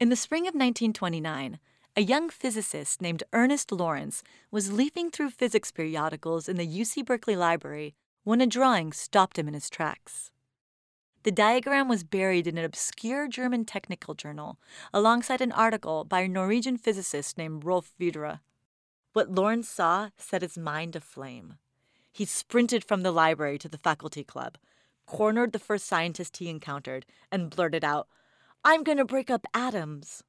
In the spring of 1929, a young physicist named Ernest Lawrence was leafing through physics periodicals in the UC Berkeley library when a drawing stopped him in his tracks. The diagram was buried in an obscure German technical journal alongside an article by a Norwegian physicist named Rolf Widerøe. What Lawrence saw set his mind aflame. He sprinted from the library to the faculty club, cornered the first scientist he encountered, and blurted out, "I'm going to break up atoms."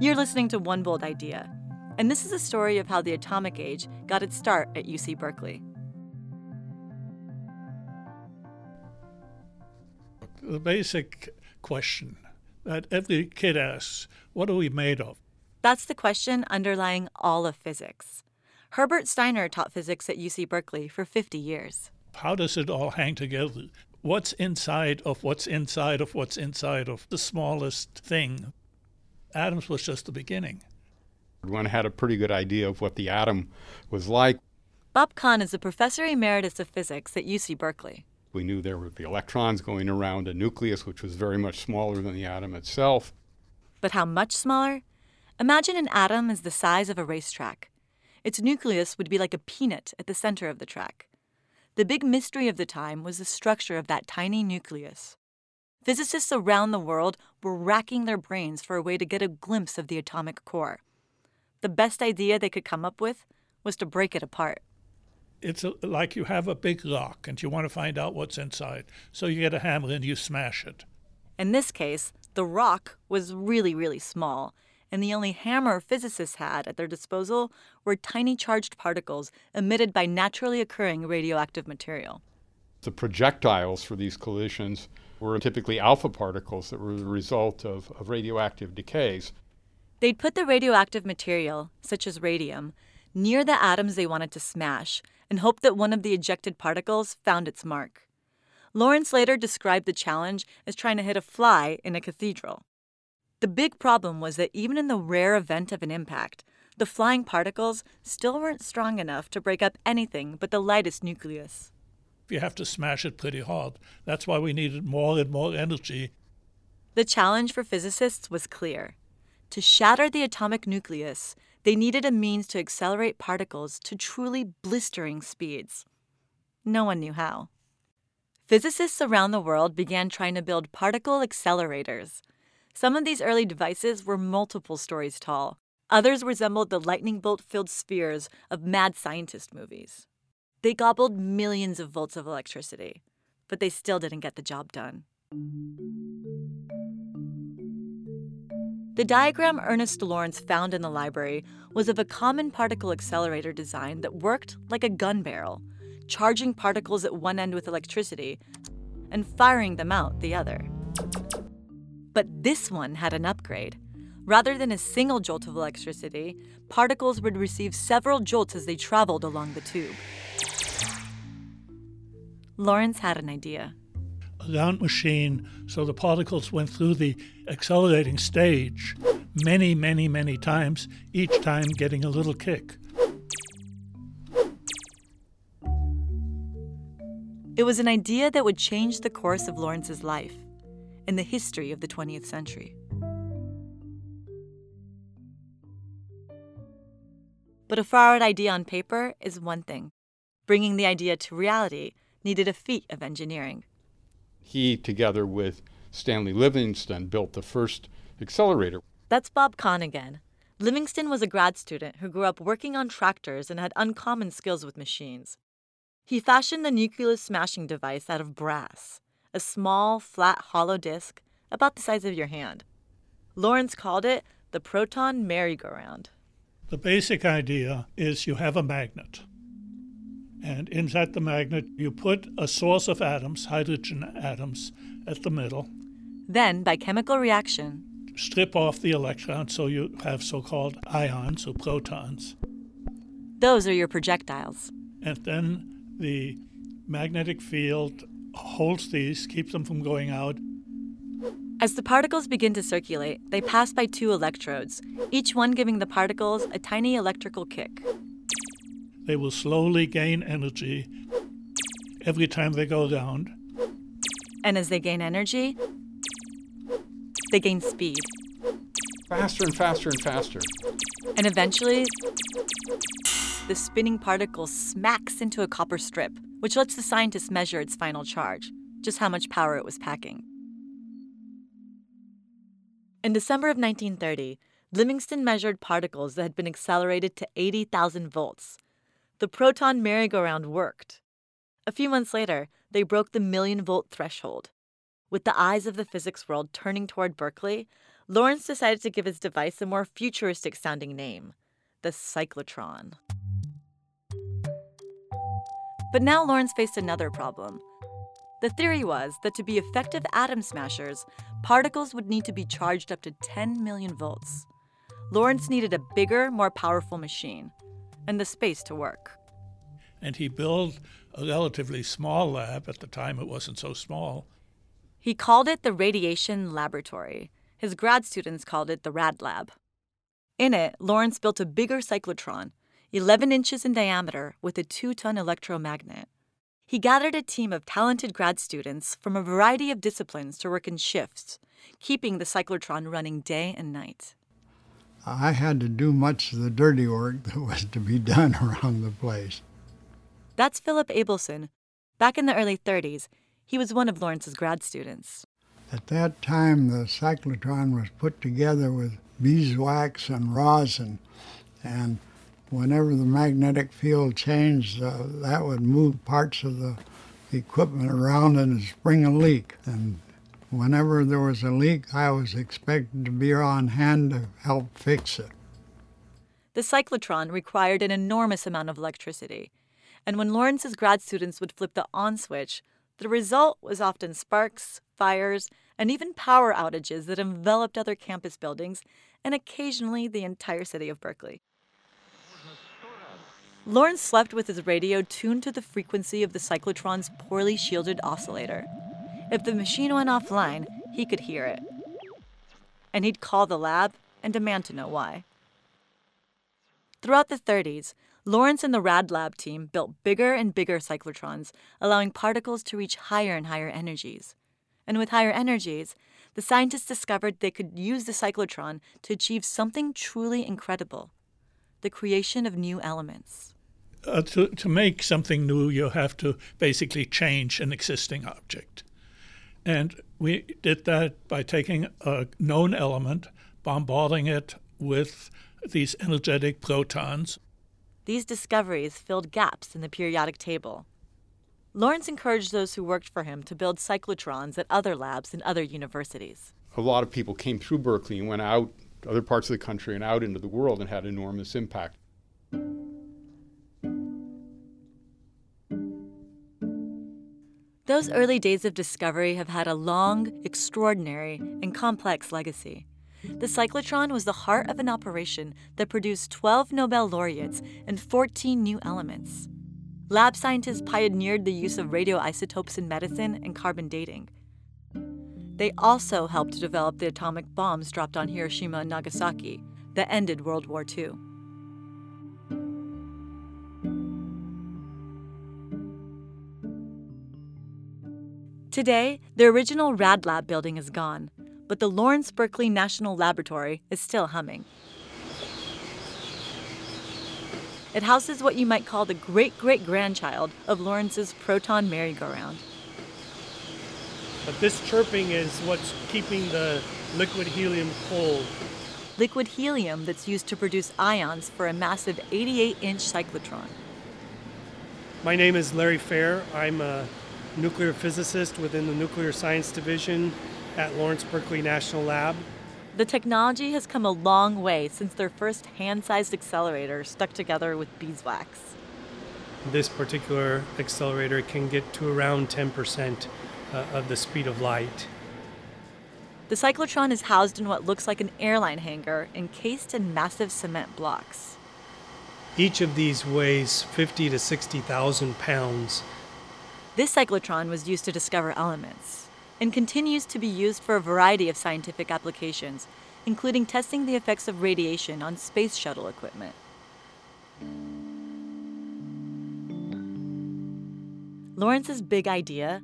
You're listening to One Bold Idea, and this is a story of how the atomic age got its start at UC Berkeley. The basic question that every kid asks, what are we made of? That's the question underlying all of physics. Herbert Steiner taught physics at UC Berkeley for 50 years. How does it all hang together? What's inside of what's inside of what's inside of the smallest thing? Atoms was just the beginning. One had a pretty good idea of what the atom was like. Bob Cahn is a professor emeritus of physics at UC Berkeley. We knew there were the electrons going around a nucleus, which was very much smaller than the atom itself. But how much smaller? Imagine an atom is the size of a racetrack. Its nucleus would be like a peanut at the center of the track. The big mystery of the time was the structure of that tiny nucleus. Physicists around the world were racking their brains for a way to get a glimpse of the atomic core. The best idea they could come up with was to break it apart. It's like you have a big rock and you want to find out what's inside. So you get a hammer and you smash it. In this case, the rock was really, really small, and the only hammer physicists had at their disposal were tiny charged particles emitted by naturally occurring radioactive material. The projectiles for these collisions were typically alpha particles that were the result of radioactive decays. They'd put the radioactive material, such as radium, near the atoms they wanted to smash and hope that one of the ejected particles found its mark. Lawrence later described the challenge as trying to hit a fly in a cathedral. The big problem was that even in the rare event of an impact, the flying particles still weren't strong enough to break up anything but the lightest nucleus. You have to smash it pretty hard. That's why we needed more and more energy. The challenge for physicists was clear. To shatter the atomic nucleus, they needed a means to accelerate particles to truly blistering speeds. No one knew how. Physicists around the world began trying to build particle accelerators. Some of these early devices were multiple stories tall. Others resembled the lightning bolt-filled spheres of mad scientist movies. They gobbled millions of volts of electricity, but they still didn't get the job done. The diagram Ernest Lawrence found in the library was of a common particle accelerator design that worked like a gun barrel, charging particles at one end with electricity and firing them out the other. But this one had an upgrade. Rather than a single jolt of electricity, particles would receive several jolts as they traveled along the tube. Lawrence had an idea. A round machine, so the particles went through the accelerating stage many, many, many times, each time getting a little kick. It was an idea that would change the course of Lawrence's life and the history of the 20th century. But a far-out idea on paper is one thing. Bringing the idea to reality needed a feat of engineering. He, together with Stanley Livingston, built the first accelerator. That's Bob Cahn again. Livingston was a grad student who grew up working on tractors and had uncommon skills with machines. He fashioned the nucleus smashing device out of brass, a small, flat, hollow disc about the size of your hand. Lawrence called it the proton merry-go-round. The basic idea is you have a magnet. And inside the magnet, you put a source of atoms, hydrogen atoms, at the middle. Then, by chemical reaction, strip off the electrons, so you have so-called ions or protons. Those are your projectiles. And then the magnetic field holds these, keeps them from going out. As the particles begin to circulate, they pass by two electrodes, each one giving the particles a tiny electrical kick. They will slowly gain energy every time they go around. And as they gain energy, they gain speed. Faster and faster and faster. And eventually, the spinning particle smacks into a copper strip, which lets the scientists measure its final charge, just how much power it was packing. In December of 1930, Livingston measured particles that had been accelerated to 80,000 volts. The proton merry-go-round worked. A few months later, they broke the million-volt threshold. With the eyes of the physics world turning toward Berkeley, Lawrence decided to give his device a more futuristic-sounding name, the cyclotron. But now Lawrence faced another problem. The theory was that to be effective atom smashers, particles would need to be charged up to 10 million volts. Lawrence needed a bigger, more powerful machine, and the space to work. And he built a relatively small lab. At the time, it wasn't so small. He called it the Radiation Laboratory. His grad students called it the Rad Lab. In it, Lawrence built a bigger cyclotron, 11 inches in diameter, with a 2-ton electromagnet. He gathered a team of talented grad students from a variety of disciplines to work in shifts, keeping the cyclotron running day and night. I had to do much of the dirty work that was to be done around the place. That's Philip Abelson. Back in the early 30s, he was one of Lawrence's grad students. At that time, the cyclotron was put together with beeswax and rosin, and whenever the magnetic field changed, that would move parts of the equipment around and spring a leak. And whenever there was a leak, I was expected to be on hand to help fix it. The cyclotron required an enormous amount of electricity. And when Lawrence's grad students would flip the on switch, the result was often sparks, fires, and even power outages that enveloped other campus buildings and occasionally the entire city of Berkeley. Lawrence slept with his radio tuned to the frequency of the cyclotron's poorly shielded oscillator. If the machine went offline, he could hear it. And he'd call the lab and demand to know why. Throughout the 30s, Lawrence and the Rad Lab team built bigger and bigger cyclotrons, allowing particles to reach higher and higher energies. And with higher energies, the scientists discovered they could use the cyclotron to achieve something truly incredible: the creation of new elements. To make something new, you have to basically change an existing object. And we did that by taking a known element, bombarding it with these energetic protons. These discoveries filled gaps in the periodic table. Lawrence encouraged those who worked for him to build cyclotrons at other labs and other universities. A lot of people came through Berkeley and went out to other parts of the country and out into the world and had enormous impact. Those early days of discovery have had a long, extraordinary, and complex legacy. The cyclotron was the heart of an operation that produced 12 Nobel laureates and 14 new elements. Lab scientists pioneered the use of radioisotopes in medicine and carbon dating. They also helped to develop the atomic bombs dropped on Hiroshima and Nagasaki that ended World War II. Today, the original Rad Lab building is gone, but the Lawrence Berkeley National Laboratory is still humming. It houses what you might call the great-great-grandchild of Lawrence's proton merry-go-round. But this chirping is what's keeping the liquid helium cold. Liquid helium that's used to produce ions for a massive 88-inch cyclotron. My name is Larry Fair. I'm a nuclear physicist within the Nuclear Science Division at Lawrence Berkeley National Lab. The technology has come a long way since their first hand-sized accelerator stuck together with beeswax. This particular accelerator can get to around 10% of the speed of light. The cyclotron is housed in what looks like an airline hangar encased in massive cement blocks. Each of these weighs 50 to 60,000 pounds. This cyclotron was used to discover elements, and continues to be used for a variety of scientific applications, including testing the effects of radiation on space shuttle equipment. Lawrence's big idea,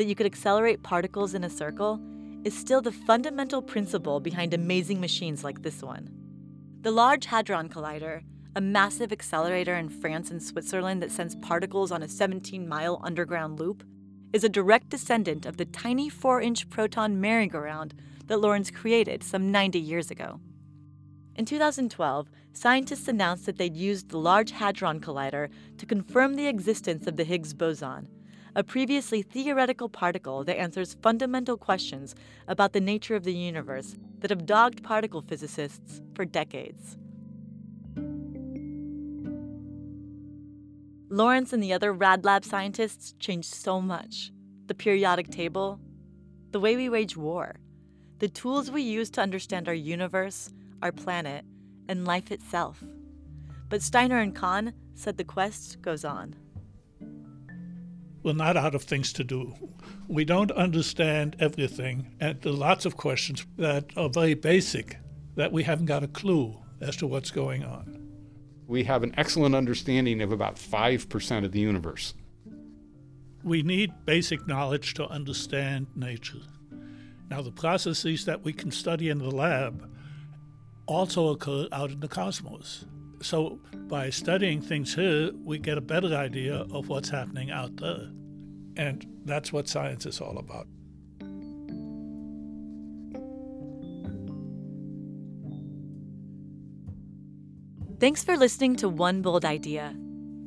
that you could accelerate particles in a circle is still the fundamental principle behind amazing machines like this one. The Large Hadron Collider, a massive accelerator in France and Switzerland that sends particles on a 17-mile underground loop, is a direct descendant of the tiny 4-inch proton merry-go-round that Lawrence created some 90 years ago. In 2012, scientists announced that they'd used the Large Hadron Collider to confirm the existence of the Higgs boson, a previously theoretical particle that answers fundamental questions about the nature of the universe that have dogged particle physicists for decades. Lawrence and the other Rad Lab scientists changed so much. The periodic table, the way we wage war, the tools we use to understand our universe, our planet, and life itself. But Steiner and Cahn said the quest goes on. We're not out of things to do. We don't understand everything, and there are lots of questions that are very basic that we haven't got a clue as to what's going on. We have an excellent understanding of about 5% of the universe. We need basic knowledge to understand nature. Now, the processes that we can study in the lab also occur out in the cosmos. So by studying things here, we get a better idea of what's happening out there. And that's what science is all about. Thanks for listening to One Bold Idea.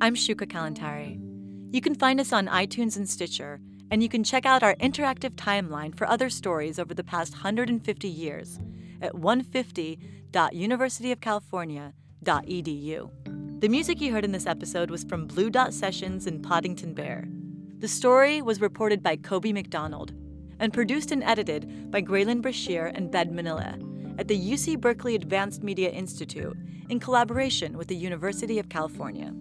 I'm Shuka Kalantari. You can find us on iTunes and Stitcher, and you can check out our interactive timeline for other stories over the past 150 years at 150.universityofcalifornia.edu. The music you heard in this episode was from Blue Dot Sessions and Poddington Bear. The story was reported by Kobe McDonald and produced and edited by Graylin Brashear and Bed Manila at the UC Berkeley Advanced Media Institute in collaboration with the University of California.